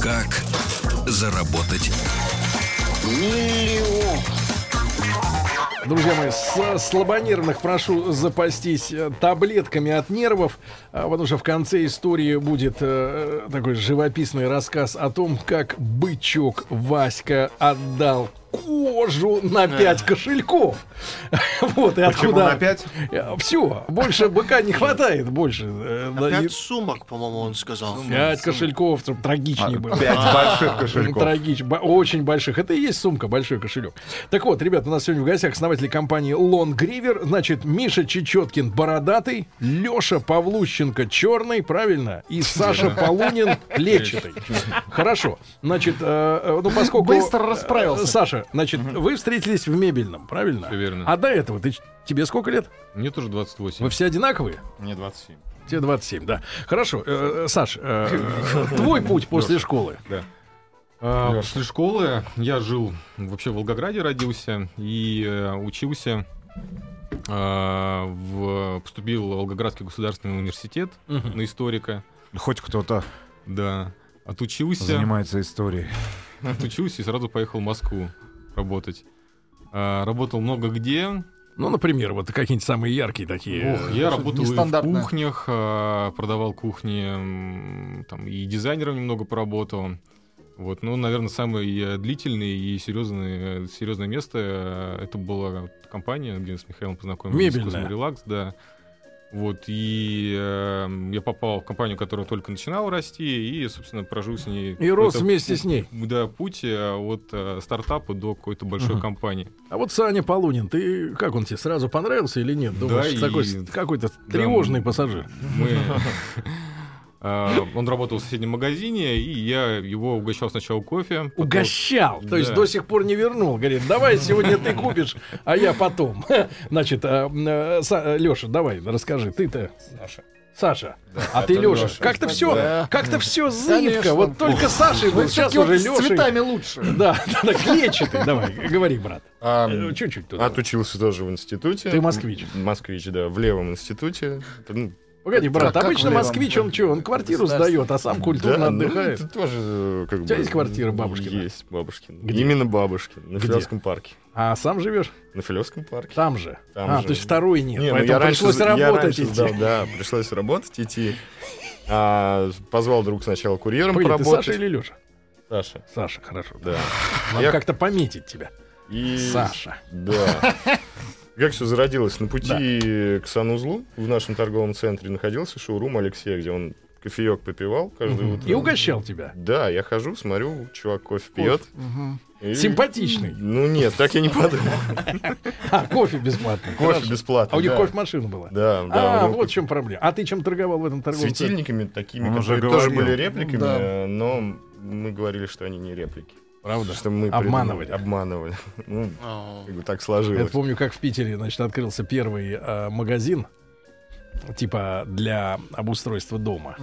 Как заработать миллион? Друзья мои, с слабонервных прошу запастись таблетками от нервов, потому что в конце истории будет такой живописный рассказ о том, как бычок Васька отдал кожу на 5 кошельков. Вот, и почему откуда... на 5? Все, больше быка не хватает. Больше. На 5 сумок, по-моему, он сказал. 5 кошельков, трагичнее было. 5 больших кошельков. Очень больших. Это и есть сумка, большой кошелек. Так вот, ребят, у нас сегодня в гостях основатели компании Long River. Значит, Миша Чечеткин бородатый, Леша Павлущенко черный, правильно? И Саша Полунин клетчатый. Хорошо. Значит, поскольку... Быстро расправился. Саша, значит, вы встретились в мебельном, правильно? Все верно. А до этого тебе сколько лет? Мне тоже 28. Вы все одинаковые? Мне 27. Тебе 27, да. Хорошо. Саш, твой путь после школы. После школы я жил, вообще в Волгограде родился и учился, поступил в Волгоградский государственный университет на историка. Хоть кто-то. Да. Отучился. Занимается историей. Отучился и сразу поехал в Москву работать. Работал много где. Ну, например, вот какие-нибудь самые яркие такие. Я работал в кухнях, продавал кухни, там, и дизайнером немного поработал. Вот, ну, наверное, самое длительное и серьезное место — это была компания, где с Михаилом познакомились. Мебельная. Релакс, да. Вот, и я попал в компанию, которая только начинала расти, и, собственно, прожил с ней... И рос вместе с ней. Да, путь от стартапа до какой-то большой компании. А вот Саня Полунин, ты как он тебе, сразу понравился или нет? Думаешь, да, такой, какой-то тревожный пассажир. Он работал в соседнем магазине, и я его угощал сначала кофе. Потом... Угощал? То есть до сих пор не вернул. Говорит, давай сегодня ты купишь, а я потом. Значит, Леша, давай, расскажи. Ты-то... Саша, да, а ты Леша. Как-то все, да. Как-то все зыбко. Вот только Саша, вот сейчас уже Леша. С цветами лучше. Да, клетчатый. Давай, говори, брат. Чуть-чуть туда. Отучился тоже в институте. Ты москвич. Москвич, да, в левом институте. Погоди, брат, обычно москвич, он что, он квартиру сдает, а сам культурно отдыхает. Ну, тоже, как бы, у тебя есть квартира бабушкина? Есть, бабушкина. Где? Именно бабушкина, на Филевском парке. А сам живешь? На Филевском парке. Там же? Там же. То есть второй нет, поэтому пришлось работать идти. Да, пришлось работать идти. Позвал друг сначала курьером поработать. Ты Саша или Леша? Саша. Саша, хорошо. Да. Надо как-то пометить тебя. Саша. Да. Как все зародилось? На пути к санузлу в нашем торговом центре находился шоурум Алексея, где он кофеек попивал каждое утро. И угощал тебя? Да, я хожу, смотрю, чувак кофе пьет. И... Симпатичный? Ну нет, так я не подумал. А, кофе бесплатно. Кофе бесплатно, а у них кофемашина была? Да. А, вот в чем проблема. А ты чем торговал в этом торговом центре? Светильниками такими, которые тоже были репликами, но мы говорили, что они не реплики. Правда? Что мы обманывали. Ну, как бы так сложилось. Я помню, как в Питере, значит, открылся первый магазин, типа для обустройства дома.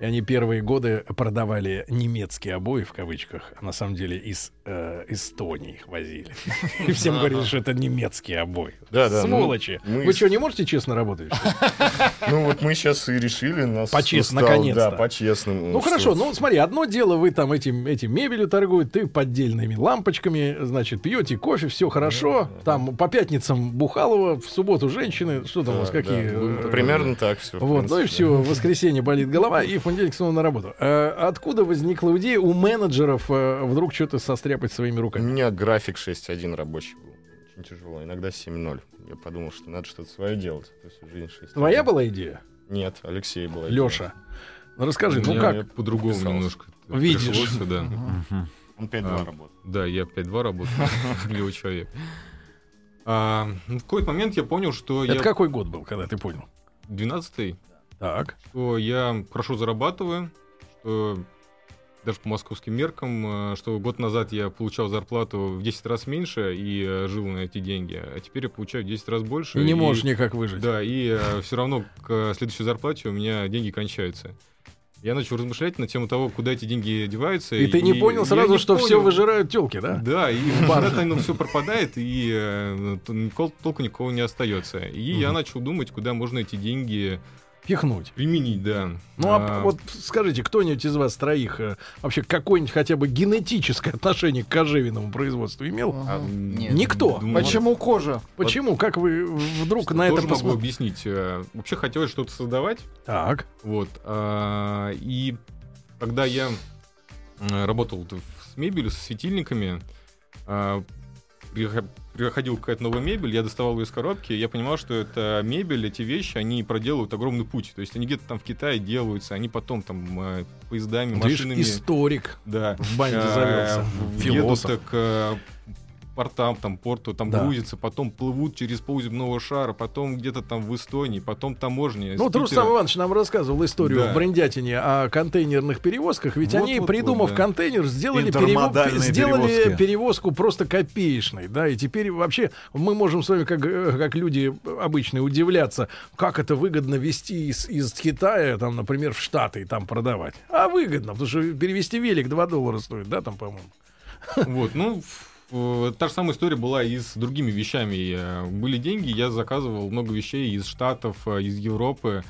И они первые годы продавали немецкие обои, в кавычках, а на самом деле из Эстонии их возили. И всем говорили, что это немецкие обои. Сволочи. Вы что, не можете честно работать? Ну вот мы сейчас и решили. По-честному, наконец-то. Да, по-честному. Ну хорошо, ну смотри, одно дело, вы там этим мебелью торгуете, ты поддельными лампочками, значит, пьете кофе, все хорошо. Там по пятницам Бухалова, в субботу женщины, что там у вас, какие... Примерно так все. Вот, ну и все, в воскресенье болит голова, и понедельник снова на работу. Откуда возникла идея у менеджеров вдруг что-то состряпать своими руками? У меня график 6-1 рабочий был. Очень тяжело. Иногда 7-0. Я подумал, что надо что-то свое делать. То есть жизнь 6-1. Твоя была идея? Нет, Алексей была идея. Леша, расскажи, ну как? Я по-другому немножко. Видишь? Да. Он 5-2 работал. Да, я 5-2 работал. Левый человек. В какой-то момент я понял, что... Это какой год был, когда ты понял? 12-й. Так. Что я хорошо зарабатываю, что даже по московским меркам, что год назад я получал зарплату в 10 раз меньше и жил на эти деньги, а теперь я получаю в 10 раз больше. Не можешь никак выжить. Да, и все равно к следующей зарплате у меня деньги кончаются. Я начал размышлять на тему того, куда эти деньги деваются. И ты не понял сразу, что все выжирают тёлки, да? Да, и банально все пропадает, и толку никого не остается. И я начал думать, куда можно эти деньги... Пихнуть. Применить, да. Ну, а вот скажите, кто-нибудь из вас троих вообще какое-нибудь хотя бы генетическое отношение к кожевенному производству имел? Нет, никто. Думаю, почему кожа? Почему? Вот как вы вдруг на это посмотрели? Могу объяснить. Вообще хотелось что-то создавать. Так. Вот. И когда я работал с мебелью, со светильниками, приходила какая-то новая мебель, я доставал ее из коробки, я понимал, что эта мебель, эти вещи, они проделывают огромный путь. То есть они где-то там в Китае делаются, они потом там поездами, машинами... Ты же историк, да, в банде завелся, философ. Едут к портам, там, порту, там да. грузятся, потом плывут через полземного шара, потом где-то там в Эстонии, потом таможня. Ну, Рустам Иванович нам рассказывал историю да. в брендятине о контейнерных перевозках, ведь вот, они, придумав да. контейнер, сделали перевозку просто копеечной, да, и теперь вообще мы можем с вами, как люди обычные, удивляться, как это выгодно везти из Китая, там, например, в Штаты и там продавать. А выгодно, потому что перевезти велик $2 стоит, да, там, по-моему. Вот, ну... Та же самая история была и с другими вещами. Были деньги, я заказывал много вещей из Штатов, из Европы.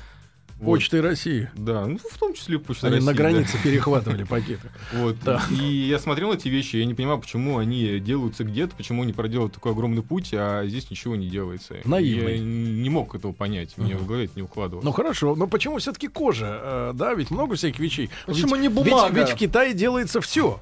Почтой вот. России. Да, ну в том числе Почтой России. Они на границе да. перехватывали пакеты. Вот. Да. И я смотрел эти вещи, я не понимал, почему они делаются где-то, почему они проделывают такой огромный путь, а здесь ничего не делается. Наивный. Я не мог этого понять, мне в голове это не укладывалось. Ну хорошо, но почему все-таки кожа? Да, ведь много всяких вещей. Почему не бумага? Ведь в Китае делается все.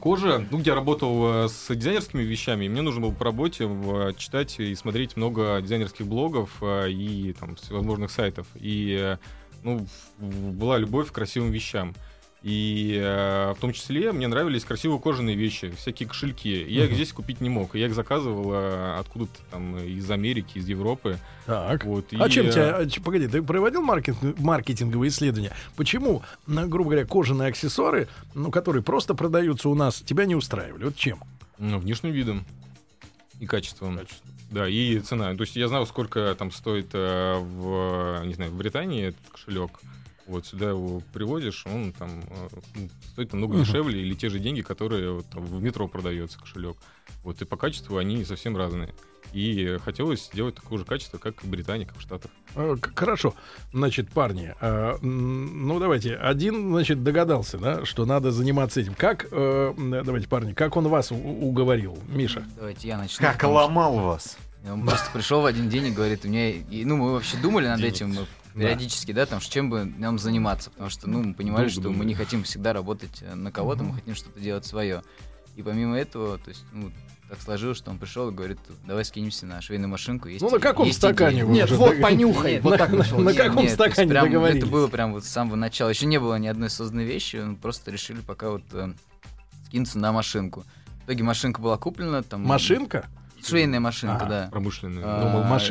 Кожа, ну, где я работал с дизайнерскими вещами, и мне нужно было по работе читать и смотреть много дизайнерских блогов и там всевозможных сайтов. И, ну, была любовь к красивым вещам. И в том числе мне нравились красивые кожаные вещи, всякие кошельки. Я их здесь купить не мог. Я их заказывал откуда-то там из Америки, из Европы. Так. Вот, и... А чем тебя... Погоди, ты проводил маркетинговые исследования? Почему, грубо говоря, кожаные аксессуары, ну, которые просто продаются у нас, тебя не устраивали? Вот чем? Ну, внешним видом и качеством. Да, и цена. То есть я знал, сколько там стоит в Британии этот кошелек. Вот сюда его привозишь, он там стоит намного дешевле, или те же деньги, которые вот, там, в метро продается кошелек. Вот, и по качеству они совсем разные. И хотелось сделать такое же качество, как в Британии, как в Штатах. Хорошо. Значит, парни, ну давайте, один, значит, догадался, да, что надо заниматься этим. Как, давайте, парни, как он вас уговорил, Миша? Давайте я начну. Как ломал вас? Он просто пришел в один день и говорит, у меня, ну мы вообще думали над этим... Периодически, да, там, чем бы нам заниматься, потому что, ну, мы понимали, мы не хотим всегда работать на кого-то, мы хотим что-то делать свое. И помимо этого, то есть, ну, так сложилось, что он пришел и говорит, давай скинемся на швейную машинку. Есть, ну, на каком стакане? Нет, вот понюхай. Нет, вот так начал. На каком стакане договорились? Это было прям вот с самого начала. Еще не было ни одной созданной вещи, мы просто решили пока вот скинуться на машинку. В итоге машинка была куплена. Там, машинка? Швейная машинка, да. Промышленная.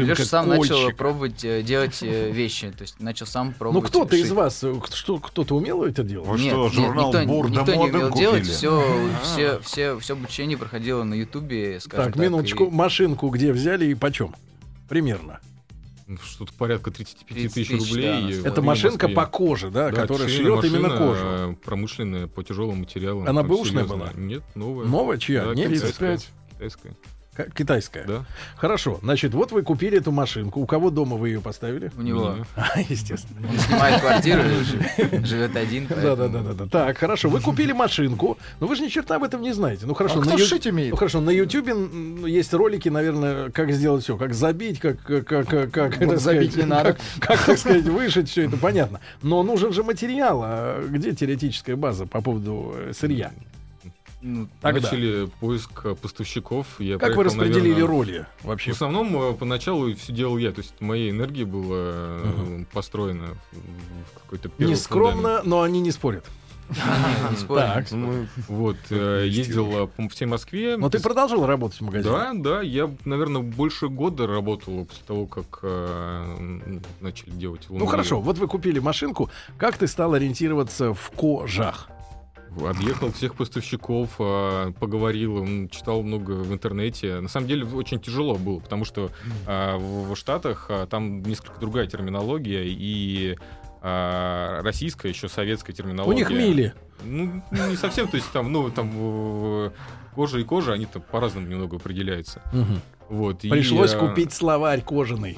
Леша сам начал пробовать делать вещи, то есть начал сам пробовать. Ну кто-то из вас, кто-то умел это делать? Вы что, журнал «Бурда Мода» купили? Никто не умел делать, все обучение проходило на Ютубе, скажем так. Так, минуточку, машинку где взяли и почем? Примерно. Что-то порядка 35 тысяч рублей. Да, это машинка по коже, да, которая шьет именно кожу. Промышленная, по тяжелым материалам. Она бэушная была? Нет, новая. Новая чья? Нет, 35. Китайская. Китайская. Да. Хорошо. Значит, вот вы купили эту машинку. У кого дома вы ее поставили? У него. Естественно. Он снимает квартиру, живет один. Да. Так, хорошо. Вы купили машинку. Но вы же ни черта об этом не знаете. Ну хорошо. Кто шить умеет? Ну хорошо. На Ютубе есть ролики, наверное, как сделать все, как забить, как забить не надо, как, так сказать, вышить все это понятно. Но нужен же материал. А где теоретическая база по поводу сырья? Ну, начали поиск поставщиков. Как вы распределили роли вообще? В основном поначалу все делал я. То есть моей энергии было построено в какой-то первый нескромно, фундамент. Но они не спорят. Вот, ездил по всей Москве. Но ты продолжил работать в магазине? Да, я, наверное, больше года работал после того, как начали делать. Ну хорошо, вот вы купили машинку. Как ты стал ориентироваться в кожах? Объехал всех поставщиков, поговорил, читал много в интернете. На самом деле очень тяжело было, потому что в Штатах там несколько другая терминология, и российская, еще советская терминология. У них мили. Ну, не совсем, то есть там, ну, там кожа и кожа, они там по-разному немного определяются. Угу. Вот, пришлось купить словарь кожаный.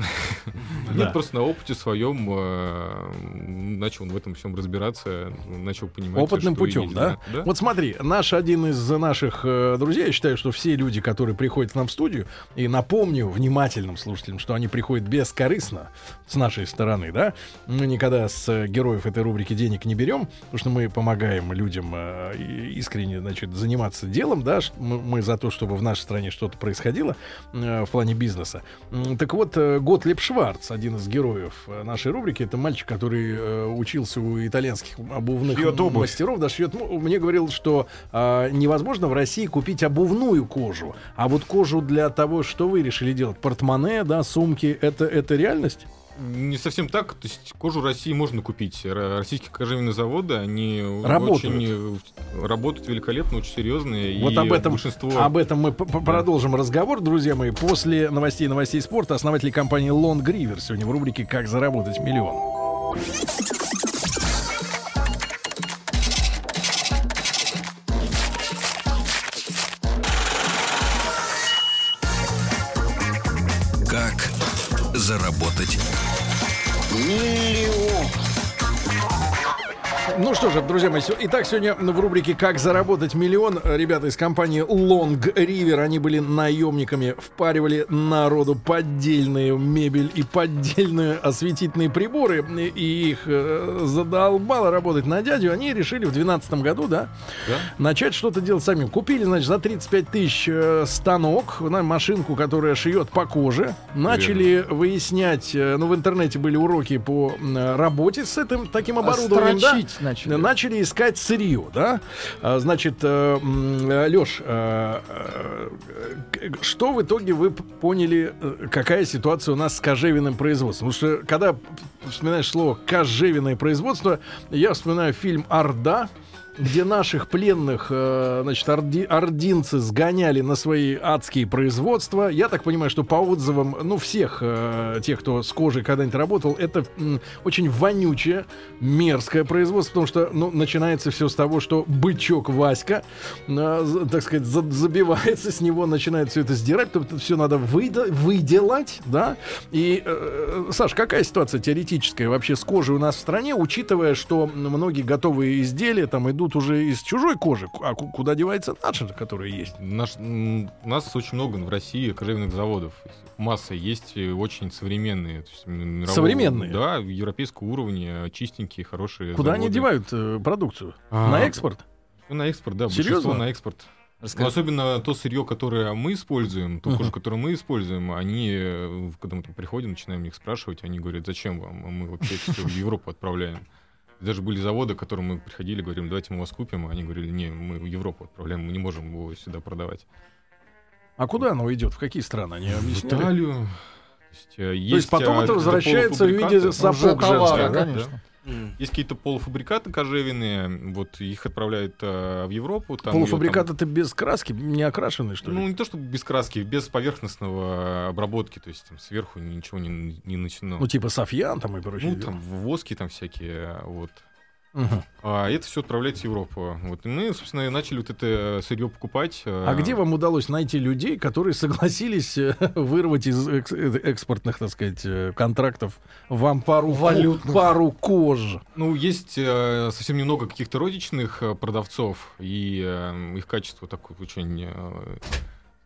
Нет, просто на опыте своем начал в этом всем разбираться, начал понимать. Опытным путем, да? Вот смотри, наш один из наших друзей, я считаю, что все люди, которые приходят к нам в студию, и напомню внимательным слушателям, что они приходят бескорыстно с нашей стороны, да? Мы никогда с героев этой рубрики денег не берем, потому что мы помогаем людям искренне, значит, заниматься делом, да? Мы за то, чтобы в нашей стране что-то происходило в плане бизнеса. Так вот, Готлип Шварц, один из героев нашей рубрики, это мальчик, который учился у итальянских обувных мастеров, да, шьет. Мне говорил, что невозможно в России купить обувную кожу, а вот кожу для того, что вы решили делать, портмоне, да, сумки, это реальность? Не совсем так. То есть кожу России можно купить. Российские кожевенные заводы, они работают великолепно, очень серьезные. Вот и об этом мы продолжим разговор, друзья мои. После новостей спорта основатель компании Long River сегодня в рубрике «Как заработать миллион». Как заработать миллион. Ну что же, друзья мои, итак, сегодня в рубрике «Как заработать миллион» ребята из компании Long River, они были наемниками, впаривали народу поддельную мебель и поддельные осветительные приборы, и их задолбало работать на дядю. Они решили в 2012 году, да, начать что-то делать самим. Купили, значит, за 35 тысяч станок, машинку, которая шьет по коже. Начали выяснять, в интернете были уроки по работе с таким оборудованием, да? Начали искать сырье, да? Значит, Лёш, что в итоге вы поняли, какая ситуация у нас с кожевенным производством? Потому что когда вспоминаешь слово «кожевенное производство», я вспоминаю фильм «Орда», где наших пленных, значит, ординцы сгоняли на свои адские производства. Я так понимаю, что по отзывам, всех тех, кто с кожей когда-нибудь работал, это очень вонючее, мерзкое производство, потому что, начинается все с того, что бычок Васька, так сказать, забивается, с него начинает все это сдирать, все надо выделать, да? И, Саш, какая ситуация теоретическая вообще с кожей у нас в стране, учитывая, что многие готовые изделия там идут уже из чужой кожи, а куда девается наша, которая есть? У нас очень много в России кожевенных заводов. Масса есть, очень современные. Современные? Да, европейского уровня, чистенькие, хорошие. Куда заводы. Они девают продукцию? На экспорт? На экспорт, да. Серьезно? На экспорт. Но особенно то сырье, которое мы используем, ту кожу, которую мы используем, они, когда мы приходим, начинаем их спрашивать, они говорят, зачем вам? Мы вообще все в Европу отправляем. Даже были заводы, к которым мы приходили, говорим, давайте мы вас купим. А они говорили, не, мы в Европу отправляем, мы не можем его сюда продавать. А куда оно идет? В какие страны? Они объясняли? В Италию. То есть потом это возвращается в виде сапог женских, конечно. Да? Есть какие-то полуфабрикаты кожевенные, вот их отправляют в Европу. Полуфабрикаты-то без краски, не окрашенные, что ли? Не то, чтобы без краски, без поверхностного обработки, то есть там сверху ничего не начинало. Типа софьян там и прочее. Там воски там всякие, вот. Угу. А это все отправляется в Европу. Вот. И мы, собственно, начали вот это сырье покупать. А где вам удалось найти людей, которые согласились вырвать из экспортных, так сказать, контрактов вам пару валютных, пару кож? Есть совсем немного каких-то розничных продавцов, и их качество такое очень...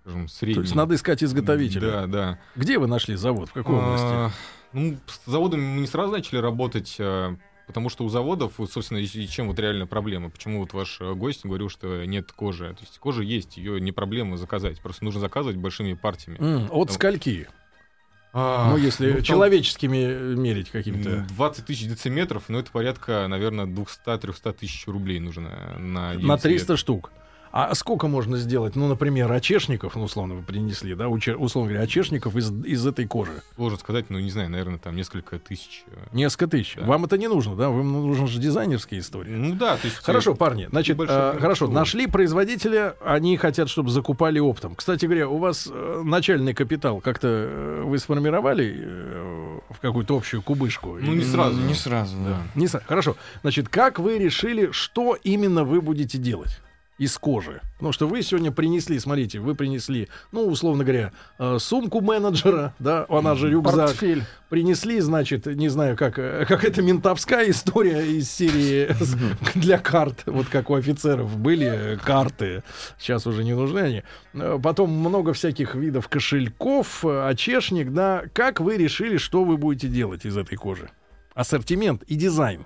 скажем, среднее. То есть надо искать изготовителя. Да. Где вы нашли завод? В какой области? С заводами мы не сразу начали работать... Потому что у заводов, собственно, и чем вот реально проблема? Почему вот ваш гость говорил, что нет кожи? То есть кожа есть, ее не проблема заказать. Просто нужно заказывать большими партиями. Скольки? Если человеческими мерить какими-то... 20 тысяч дециметров, это порядка, наверное, 200-300 тысяч рублей нужно на 10 На 300 лет. Штук. А сколько можно сделать, например, очешников, условно, вы принесли, да, условно говоря, очешников из этой кожи? Сложно сказать, не знаю, наверное, там несколько тысяч. Несколько тысяч. Да. Вам это не нужно, да? Вам нужны же дизайнерские истории. То есть... Хорошо, парни, значит, нашли производителя, они хотят, чтобы закупали оптом. Кстати говоря, у вас начальный капитал как-то вы сформировали в какую-то общую кубышку. Ну, не сразу. Не сразу, да. Не сразу. Хорошо. Значит, как вы решили, что именно вы будете делать из кожи? Потому что вы сегодня принесли, смотрите, вы принесли, ну, условно говоря, сумку менеджера, да, она же рюкзак. Портфель. Принесли, значит, не знаю, как это ментовская история из серии для карт. Вот как у офицеров были карты, сейчас уже не нужны они. Потом много всяких видов кошельков, очешник, да. Как вы решили, что вы будете делать из этой кожи? Ассортимент и дизайн.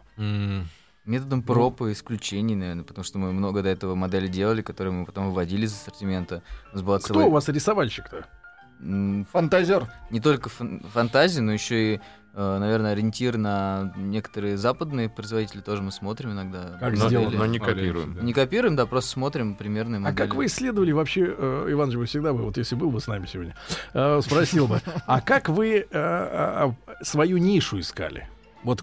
Методом проб и исключений, наверное, потому что мы много до этого моделей делали, которые мы потом выводили из ассортимента. У нас была целая... Кто у вас рисовальщик-то? Фантазер. Не только фантазия, но еще и, наверное, ориентир на некоторые западные производители тоже мы смотрим иногда. Как сделали, но не копируем. Да. Не копируем, да, просто смотрим примерные модели. А как вы исследовали вообще, Иван же всегда бы, вот если был бы с нами сегодня, спросил бы, а как вы свою нишу искали? Вот,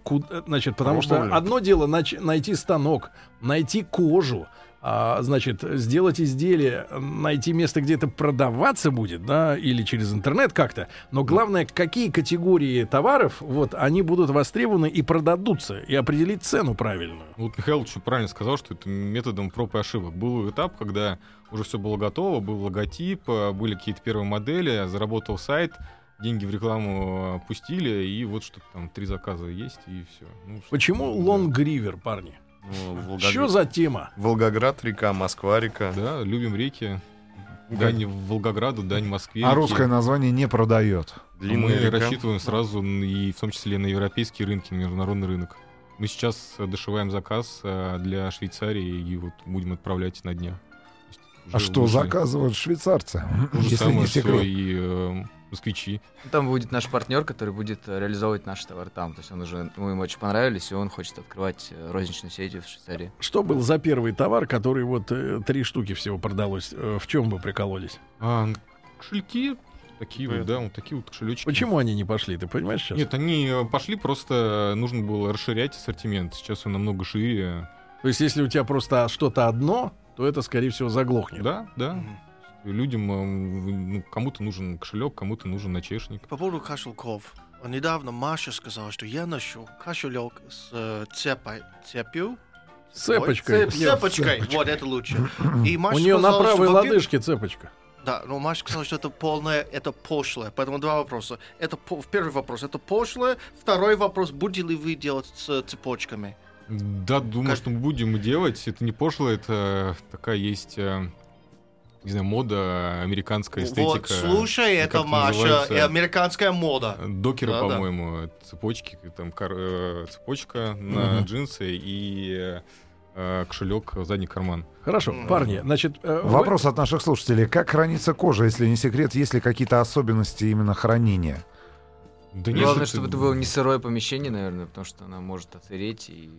значит, потому что одно дело найти станок, найти кожу, значит, сделать изделие, найти место, где это продаваться будет, да, или через интернет как-то. Но главное, какие категории товаров, вот, они будут востребованы и продадутся, и определить цену правильную. Вот Михаил очень правильно сказал, что это методом проб и ошибок. Был этап, когда уже все было готово, был логотип, были какие-то первые модели, заработал сайт. Деньги в рекламу пустили, и вот что-то там 3 заказа есть, и все. Ну, почему Long River, парни? Что за тема? Волгоград, река, Москва, река. Да, любим реки. Дань Волгограду, дань Москве. А русское название не продает. Мы рассчитываем сразу, и в том числе на европейские рынки, на международный рынок. Мы сейчас дошиваем заказ для Швейцарии, и вот будем отправлять на днях. А что заказывают швейцарцы? Уже самое, что и... москвичи. Там будет наш партнер, который будет реализовывать наш товар там. То есть он уже, мы ему очень понравились, и он хочет открывать розничную сеть в Швейцарии. Что был за первый товар, который вот 3 штуки всего продалось? В чем вы прикололись? Кошельки. Такие вот, да, вот такие вот кошелечки. Почему они не пошли, ты понимаешь сейчас? Нет, они пошли, просто нужно было расширять ассортимент. Сейчас он намного шире. То есть если у тебя просто что-то одно, то это, скорее всего, заглохнет. Да, да. Людям, ну, кому-то нужен кошелек, кому-то нужен очешник. По поводу кошельков. Недавно Маша сказала, что я ношу кошелек с цепью. Цепочкой. Цепочкой. Вот это лучше. И Маша, у нее сказала, на правой лодыжке цепочка. Да, но Маша сказала, что это полное, это пошлое. Поэтому 2 вопроса. Это первый вопрос, это пошлое. Второй вопрос, будете ли вы делать с цепочками? Да, думаю, что мы будем делать. Это не пошлое, это такая есть... не знаю, мода, американская эстетика. Вот, слушай, это, Маша, американская мода. Докеры, да, по-моему, да. Цепочки, там, цепочка на джинсы и кошелек в задний карман. Хорошо, парни, значит... Вопрос от наших слушателей. Как хранится кожа, если не секрет? Есть ли какие-то особенности именно хранения? Да главное, чтобы это было не сырое помещение, наверное, потому что она может отсыреть и...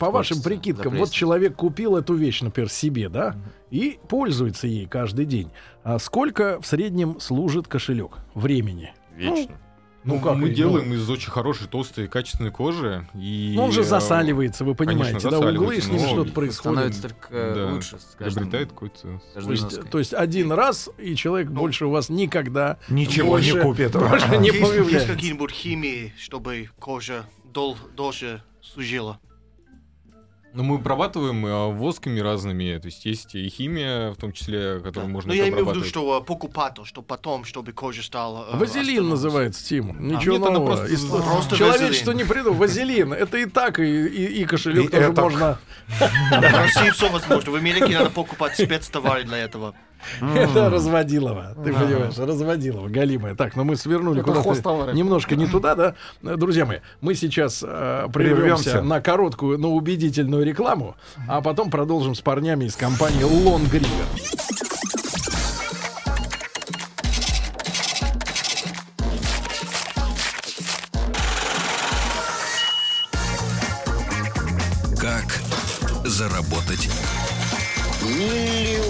По вашим прикидкам, вот человек купил эту вещь, например, себе, да, и пользуется ей каждый день. А сколько в среднем служит кошелек времени? Вечно. Ну как мы делаем из очень хорошей, толстой, качественной кожи. И... Ну, он же засаливается, вы понимаете, конечно, да, углы, с ним что-то происходит. Становится только лучше. Приобретает какой-то... То есть один раз, и человек больше у вас никогда... Ничего не купит. Больше не появляется. Есть какие-нибудь химии, чтобы кожа дольше служила? Ну, мы обрабатываем восками разными, то есть есть и химия, в том числе, которую можно обрабатывать. Но я имею в виду, что покупатель, что потом, чтобы кожа стала... Вазелин называется, Тим. Ничего нового. Просто человечество не придумало. Вазелин. Это и так, и кошелек тоже можно... В России все возможно. В Америке надо покупать спецтовары для этого. Это Разводилова, ты понимаешь, Разводилова, голимая. Так, но мы свернули куда-то немножко не туда, да? Друзья мои, мы сейчас прервемся на короткую, но убедительную рекламу, а потом продолжим с парнями из компании Long River. Как заработать миллион?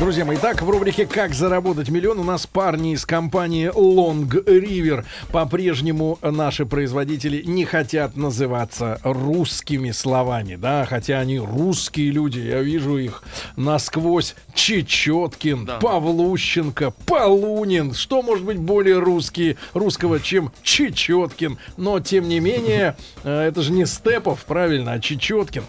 Друзья мои, итак, в рубрике «Как заработать миллион» у нас парни из компании Long River. По-прежнему наши производители не хотят называться русскими словами, да, хотя они русские люди, я вижу их насквозь. Чечеткин, да. Павлущенко, Полунин. Что может быть более русского, чем Чечеткин? Но, тем не менее, это же не Степов, правильно, а Чечеткин.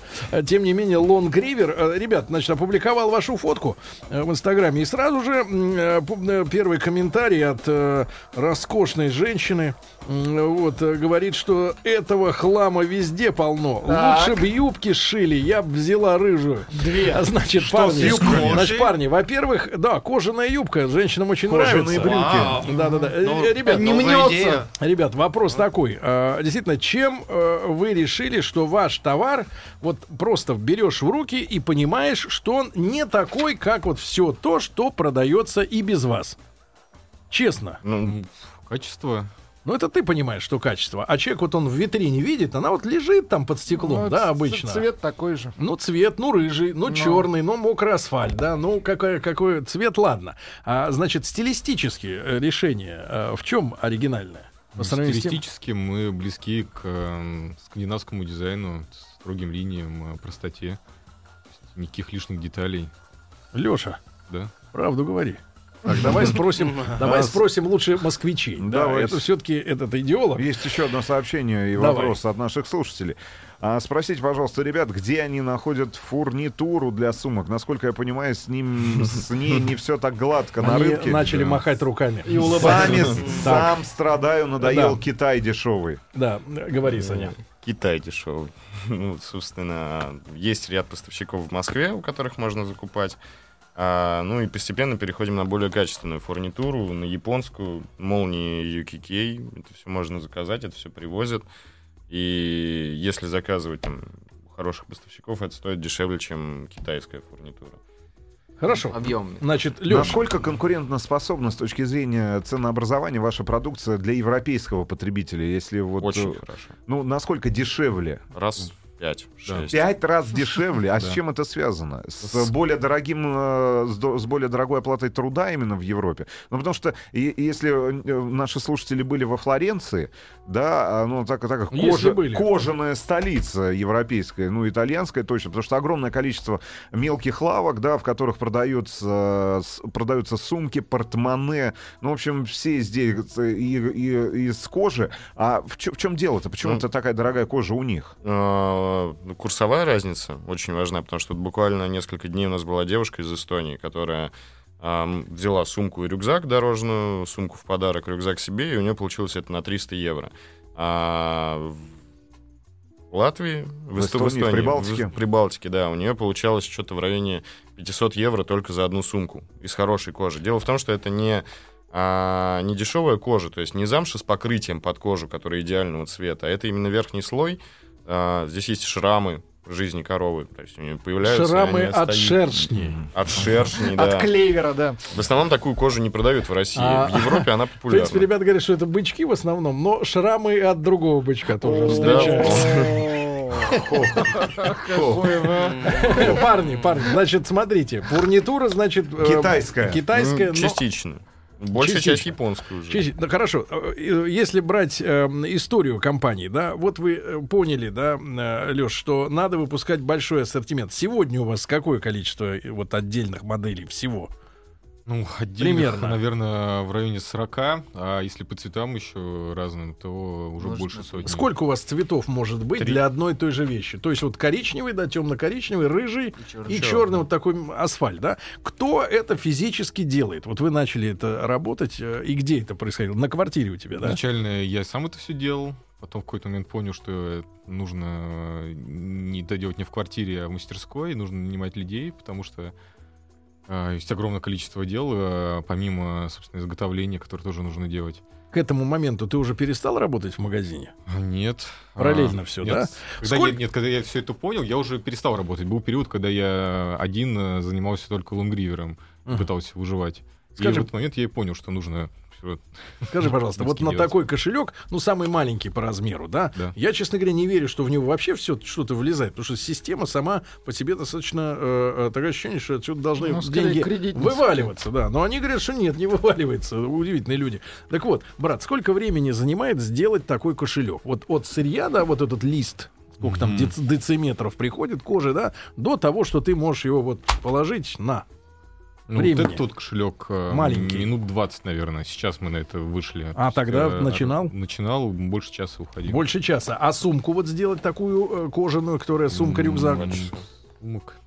Тем не менее, Long River, ребят, значит, опубликовал вашу фотку в Инстаграме. И сразу же первый комментарий от роскошной женщины вот говорит, что этого хлама везде полно. Так. Лучше бы юбки шили, я бы взяла рыжую. Две. Значит, парни, во-первых, да, кожаная юбка женщинам очень кожаные нравится. Кожаные брюки. Да-да-да. Ребят, не мнется. Ребят, вопрос такой. Действительно, чем вы решили, что ваш товар вот просто берешь в руки и понимаешь, что он не такой, как вот все то, что продается и без вас? Честно. Ну, качество. Ну, это ты понимаешь, что качество. А человек, вот он в витрине видит, она вот лежит там под стеклом, ну, да, обычно. Цвет такой же. Ну, цвет, ну, рыжий, ну, черный, ну, мокрый асфальт, да, ну, какой цвет, ладно. А, значит, стилистические решения в чем оригинальное? Стилистически мы близки к скандинавскому дизайну, строгим линиям, простоте. Никаких лишних деталей. Лёша, да? Правду говори. Так, давай спросим лучше москвичей. Давай. Это все-таки этот идеолог. Есть еще одно сообщение и вопрос от наших слушателей. Спросите, пожалуйста, ребят, где они находят фурнитуру для сумок. Насколько я понимаю, с ней не все так гладко на рынке. Они начали махать руками. И улыбаться. Сам страдаю, надоел Китай дешевый. Да, говори, Саня. Китай дешевый. Ну, собственно, есть ряд поставщиков в Москве, у которых можно закупать. Ну и постепенно переходим на более качественную фурнитуру, на японскую, молнии YKK, это все можно заказать, это все привозят. И если заказывать там хороших поставщиков, это стоит дешевле, чем китайская фурнитура. Хорошо. Объемный. Значит, Лёш. Насколько конкурентоспособна с точки зрения ценообразования ваша продукция для европейского потребителя? Если вот, очень хорошо. Ну, насколько дешевле? Раз... 5 раз дешевле. А с чем это связано? С более дорогой оплатой труда именно в Европе? Ну, потому что если наши слушатели были во Флоренции, да, ну, так как кожаная столица европейская, ну, итальянская точно, потому что огромное количество мелких лавок, да, в которых продаются сумки, портмоне, ну, в общем, все здесь из кожи. А в чем дело-то? Почему-то такая дорогая кожа у них. Курсовая разница очень важна, потому что буквально несколько дней у нас была девушка из Эстонии, которая взяла сумку и рюкзак дорожную, сумку в подарок, рюкзак себе, и у нее получилось это на 300 евро. А в Латвии, в Эстонии, в Прибалтике, да, у нее получалось что-то в районе 500 евро только за одну сумку из хорошей кожи. Дело в том, что это не дешевая кожа, то есть не замша с покрытием под кожу, которая идеального цвета, а это именно верхний слой. Здесь есть шрамы жизни коровы. То есть у нее появляются шрамы от шершней. От шершней, да. От клевера, да. В основном такую кожу не продают в России. В Европе она популярна. В принципе, ребята говорят, что это бычки в основном, но шрамы от другого бычка тоже встречаются. Парни, значит, смотрите. Фурнитура, значит... Китайская. Частично. Большая часть японская уже. Да, хорошо. Если брать историю компании, да, вот вы поняли, да, Лёш, что надо выпускать большой ассортимент. Сегодня у вас какое количество вот отдельных моделей всего? Ну, отдельных, примерно, наверное, в районе 40, а если по цветам еще разным, то уже больше сотни. Сколько у вас цветов может быть 3 для одной и той же вещи? То есть вот коричневый, да, темно-коричневый, рыжий и черный вот такой асфальт, да? Кто это физически делает? Вот вы начали это работать, и где это происходило? На квартире у тебя, да? Изначально я сам это все делал, потом в какой-то момент понял, что нужно не доделать не в квартире, а в мастерской, нужно нанимать людей, потому что есть огромное количество дел, помимо, собственно, изготовления, которое тоже нужно делать. К этому моменту ты уже перестал работать в магазине? Нет. Параллельно все, да? Когда я все это понял, я уже перестал работать. Был период, когда я один занимался только лонгривером, пытался выживать. Скажи... И в этот момент я и понял, что нужно Скажи, пожалуйста, вот на такой кошелек, ну, самый маленький по размеру, да? Я, честно говоря, не верю, что в него вообще все что-то влезает, потому что система сама по себе достаточно такое ощущение, что отсюда должны деньги вываливаться, да. Но они говорят, что нет, не вываливается. Удивительные люди. Так вот, брат, сколько времени занимает сделать такой кошелек? Вот от сырья, да, вот этот лист, сколько там дециметров приходит кожи, да, до того, что ты можешь его вот положить на... Ну, времени. Вот этот кошелек маленький. Минут 20, наверное. Сейчас мы на это вышли. А тогда начинал? Начинал, больше часа уходил. Больше часа. А сумку вот сделать такую кожаную, которая сумка-рюкзак?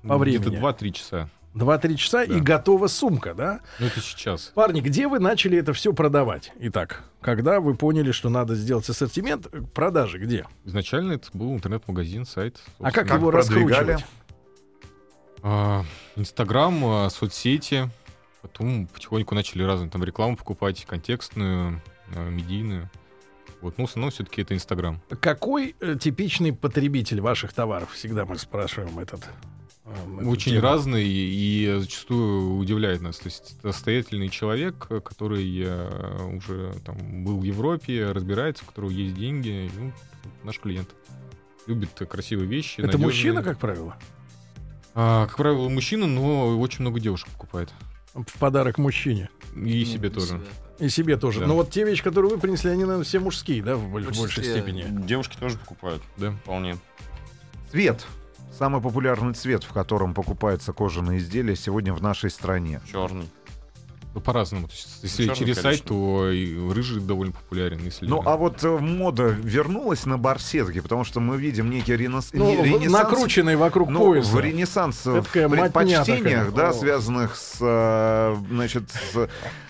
По времени. Где-то 2-3 часа. 2-3 часа, да. И готова сумка, да? Ну, это сейчас. Парни, где вы начали это все продавать? Итак, когда вы поняли, что надо сделать ассортимент, продажи где? Изначально это был интернет-магазин, сайт. А как его раскручивать? Инстаграм, соцсети. Потом потихоньку начали разную там рекламу покупать, контекстную, медийную. Вот, ну, в основном все-таки это Инстаграм. Какой типичный потребитель ваших товаров? Всегда мы спрашиваем этот. Очень разный и зачастую удивляет нас. То есть состоятельный человек, который уже там был в Европе, разбирается, у которого есть деньги. Ну, наш клиент любит красивые вещи. Это надежные. Мужчина, как правило? Как правило, мужчина, но очень много девушек покупает. В подарок мужчине. И себе тоже. И себе тоже. Да. Но вот те вещи, которые вы принесли, они, наверное, все мужские, да, в большей степени. Девушки тоже покупают, да, вполне. Цвет. Самый популярный цвет, в котором покупаются кожаные изделия сегодня в нашей стране. Черный. Ну, по-разному. Если через сайт, то и рыжий довольно популярен. Если... Ну, а вот мода вернулась на барсетки, потому что мы видим некий ренессанс. Накрученный вокруг пояса. Ренессанс в предпочтениях, да, связанных со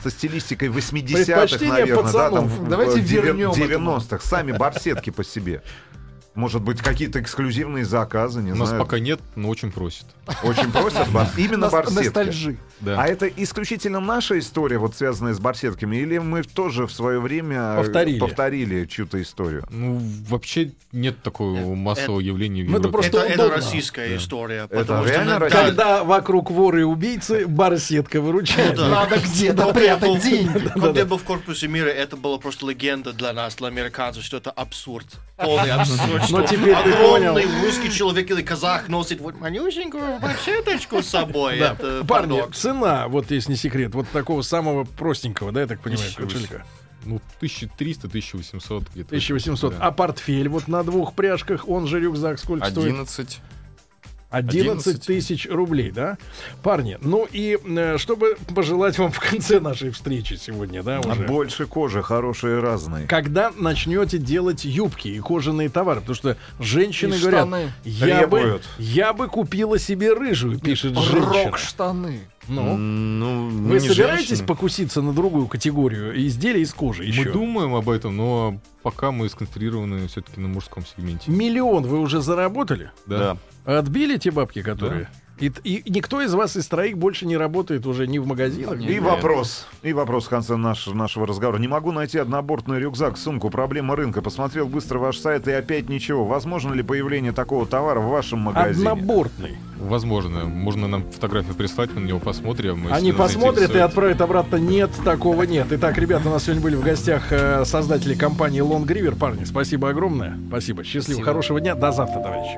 стилистикой 80-х, наверное. Да, там, давайте вернем 90-х. Сами барсетки по себе. Может быть, какие-то эксклюзивные заказы, не знаю. У нас пока нет, но очень просят. Очень просят именно барсетки. Ностальжи. А это исключительно наша история, вот связанная с барсетками, или мы тоже в свое время повторили чью-то историю? Ну, вообще нет такого массового явления в Европе. Это российская история. Это реально российская. Когда вокруг воры и убийцы, барсетка выручает. Надо где-то прятать деньги. Когда я был в корпусе мира, это была просто легенда для нас, для американцев, что это абсурд. Полный абсурд. Но теперь ты понял. Русский человек или казах носит вот манюсенькую барсеточку с собой. Да. Парни, цена, вот если не секрет, вот такого самого простенького, да, я так понимаю, кошелька. Ну, 1300-1800 где-то. 1800. Да. А портфель вот на двух пряжках, он же рюкзак, сколько 11. Стоит? 11 тысяч рублей, да? Парни, ну и чтобы пожелать вам в конце нашей встречи сегодня, да, уже. Больше кожи, хорошие разные. Когда начнете делать юбки и кожаные товары? Потому что женщины и говорят, я бы купила себе рыжую, пишет женщина. Рок-штаны. Ну, вы собираетесь покуситься на другую категорию изделий из кожи еще? Мы думаем об этом, но пока мы сконцентрированы все-таки на мужском сегменте. 1 миллион вы уже заработали? Да. Отбили те бабки, которые... Да. И никто из вас, из троих, больше не работает уже ни в магазинах. И вопрос в конце нашего разговора. Не могу найти однобортный рюкзак, сумку. Проблема рынка. Посмотрел быстро ваш сайт и опять ничего. Возможно ли появление такого товара в вашем магазине? Однобортный. Возможно. Можно нам фотографию прислать, мы на него посмотрим. Они посмотрят и отправят обратно. Нет, такого нет. Итак, ребята, у нас сегодня были в гостях создатели компании Long River. Парни, спасибо огромное. Спасибо. Счастливого, хорошего дня. До завтра, товарищи.